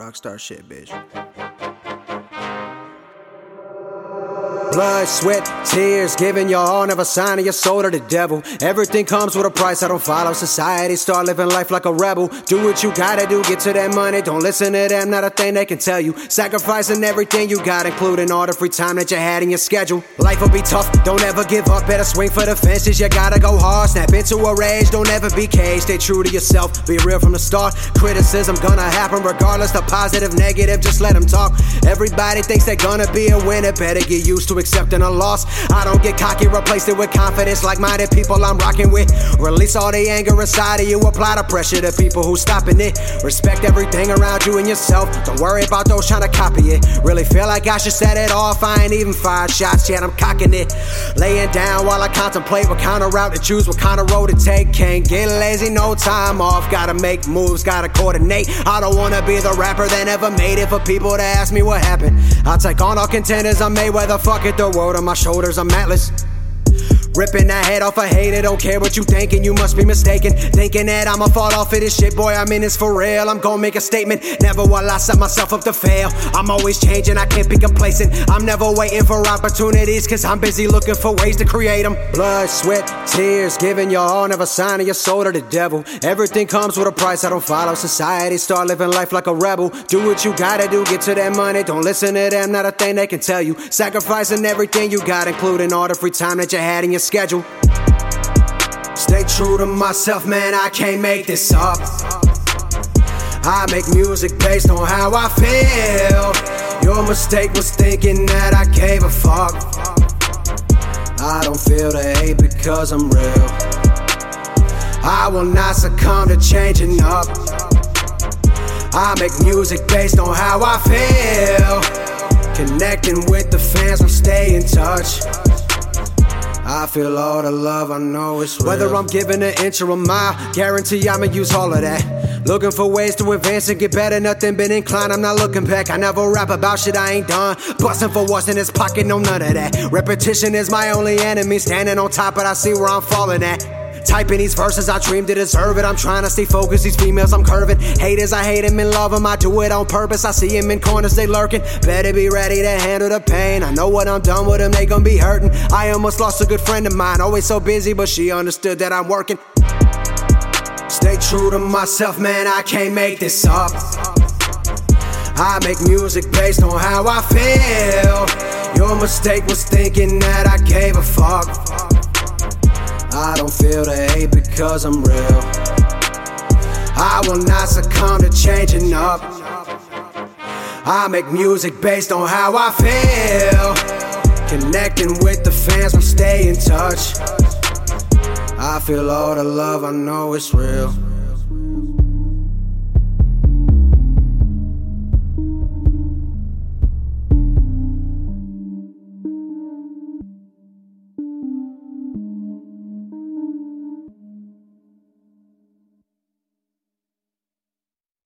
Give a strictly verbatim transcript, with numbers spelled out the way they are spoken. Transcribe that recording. Rockstar shit, bitch. Blood, sweat, tears, giving your all, never signing your soul to the devil. Everything comes with a price, I don't follow society, start living life like a rebel. Do what you gotta do, get to that money, don't listen to them, not a thing they can tell you. Sacrificing everything you got, including all the free time that you had in your schedule. Life will be tough, don't ever give up, better swing for the fences, you gotta go hard. Snap into a rage, don't ever be caged, stay true to yourself, be real from the start. Criticism gonna happen regardless, the positive, negative, just let them talk. Everybody thinks they're gonna be a winner, better get used to accepting a loss. I don't get cocky, replace it with confidence. Like-minded people I'm rocking with. Release all the anger inside of you. Apply the pressure to people who stopping it. Respect everything around you and yourself. Don't worry about those trying to copy it. Really feel like I should set it off. I ain't even fired shots yet, I'm cocking it. Laying down while I contemplate what kind of route to choose, what kind of road to take. Can't get lazy, no time off. Gotta make moves, gotta coordinate. I don't wanna be the rapper that never made it. For people to ask me what happened, I take on all contenders. I'm Mayweather, fuck it, the world on my shoulders, I'm atlas. Ripping that head off a hater, don't care what you thinking, you must be mistaken. Thinking that I'ma fall off of this shit, boy, I'm in this for real. I'm gon' make a statement, never will I set myself up to fail. I'm always changing, I can't be complacent. I'm never waiting for opportunities, cause I'm busy looking for ways to create them. Blood, sweat, tears, giving your all, never signing your soul to the devil. Everything comes with a price, I don't follow society, start living life like a rebel. Do what you gotta do, get to that money, don't listen to them, not a thing they can tell you. Sacrificing everything you got, including all the free time that you had in your schedule. Stay true to myself, man, I can't make this up. I make music based on how I feel. Your mistake was thinking that I gave a fuck. I don't feel the hate because I'm real. I will not succumb to changing up. I make music based on how I feel. Connecting with the fans, we'll stay in touch. I feel all the love, I know it's real. Whether I'm giving an inch or a mile, guarantee I'ma use all of that. Looking for ways to advance and get better, nothing been inclined, I'm not looking back. I never rap about shit I ain't done, busting for what's in his pocket, no none of that. Repetition is my only enemy, standing on top but I see where I'm falling at. Typing these verses, I dream to deserve it. I'm trying to stay focused, these females I'm curving. Haters, I hate them and love them, I do it on purpose. I see them in corners, they lurking. Better be ready to handle the pain. I know when I'm done with them, they gon' be hurting. I almost lost a good friend of mine, always so busy, but she understood that I'm working. Stay true to myself, man, I can't make this up. I make music based on how I feel. Your mistake was thinking that I gave a fuck. I don't feel the hate because I'm real. I will not succumb to changing up. I make music based on how I feel. Connecting with the fans, we'll stay in touch. I feel all the love, I know it's real.